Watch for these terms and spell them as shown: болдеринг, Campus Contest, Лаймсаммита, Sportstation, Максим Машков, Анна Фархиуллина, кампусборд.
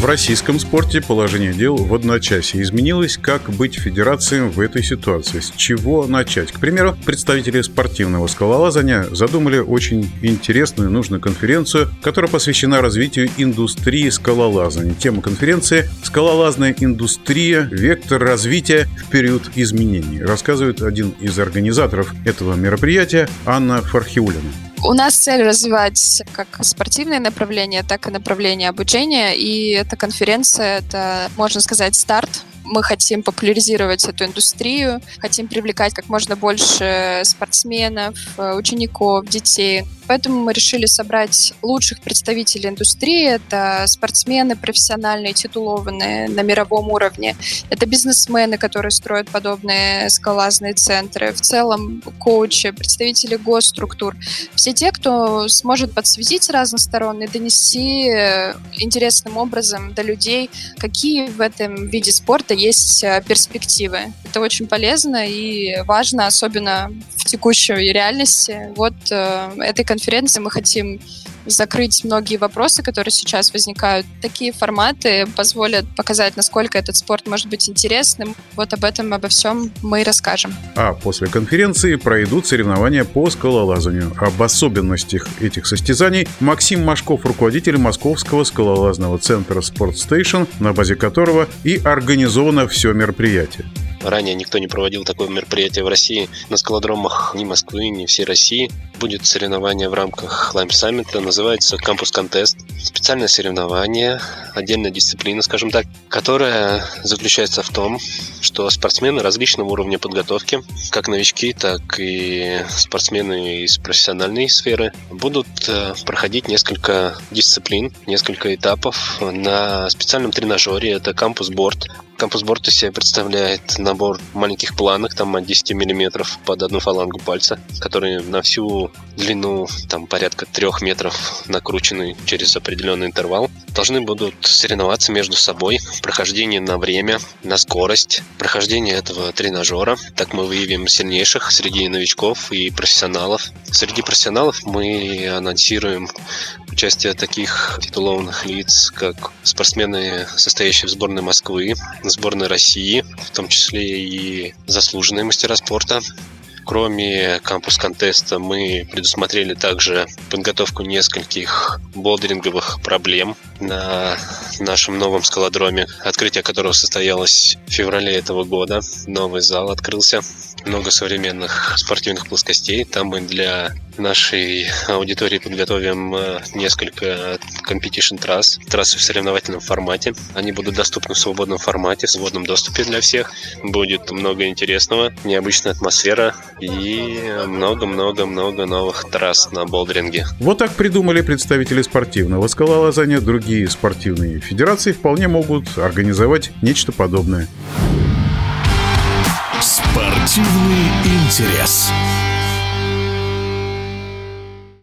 В российском спорте положение дел в одночасье изменилось. Как быть федерациям в этой ситуации? С чего начать? К примеру, представители спортивного скалолазания задумали очень интересную и нужную конференцию, которая посвящена развитию индустрии скалолазания. Тема конференции «Скалолазная индустрия. Вектор развития в период изменений», рассказывает один из организаторов этого мероприятия Анна Фархиуллина. У нас цель развивать как спортивные направления, так и направление обучения. И эта конференция – это, можно сказать, старт. Мы хотим популяризировать эту индустрию, хотим привлекать как можно больше спортсменов, учеников, детей. Поэтому мы решили собрать лучших представителей индустрии. Это спортсмены профессиональные, титулованные на мировом уровне. Это бизнесмены, которые строят подобные скалолазные центры. В целом коучи, представители госструктур. Все те, кто сможет подсветить разносторонне, донести интересным образом до людей, какие в этом виде спорта есть перспективы. Это очень полезно и важно, особенно в текущей реальности. Вот этой конференции мы хотим закрыть многие вопросы, которые сейчас возникают. Такие форматы позволят показать, насколько этот спорт может быть интересным. Вот об этом, обо всем мы и расскажем. А после конференции пройдут соревнования по скалолазанию. Об особенностях этих состязаний Максим Машков, руководитель Московского скалолазного центра Sportstation, на базе которого и организовано все мероприятие. Ранее никто не проводил такое мероприятие в России на скалодромах ни Москвы, ни всей России. Будет соревнование в рамках Лаймсаммита, называется «Campus Contest». Специальное соревнование, отдельная дисциплина, скажем так, которая заключается в том, что спортсмены различного уровня подготовки, как новички, так и спортсмены из профессиональной сферы, будут проходить несколько дисциплин, несколько этапов на специальном тренажере, это кампусборд. Кампусборд из себя представляет набор маленьких планок, там от 10 миллиметров под одну фалангу пальца, которые на всю длину, там порядка 3 метров, накручены через определенный интервал. Должны будут соревноваться между собой, прохождение на время, на скорость, прохождение этого тренажера. Так мы выявим сильнейших среди новичков и профессионалов. Среди профессионалов мы анонсируем участие таких титулованных лиц, как спортсмены, состоящие в сборной Москвы, сборной России, в том числе и заслуженные мастера спорта. Кроме кампус-контеста мы предусмотрели также подготовку нескольких болдеринговых проблем на нашем новом скалодроме, открытие которого состоялось в феврале этого года. Новый зал открылся, много современных спортивных плоскостей. Там мы для нашей аудитории подготовим несколько competition-трасс, трассы в соревновательном формате. Они будут доступны в свободном формате, в свободном доступе для всех. Будет много интересного, необычная атмосфера и много-много-много новых трасс на болдеринге. Вот так придумали представители спортивного скалолазания. Другие спортивные федерации вполне могут организовать нечто подобное. Спортивный интерес.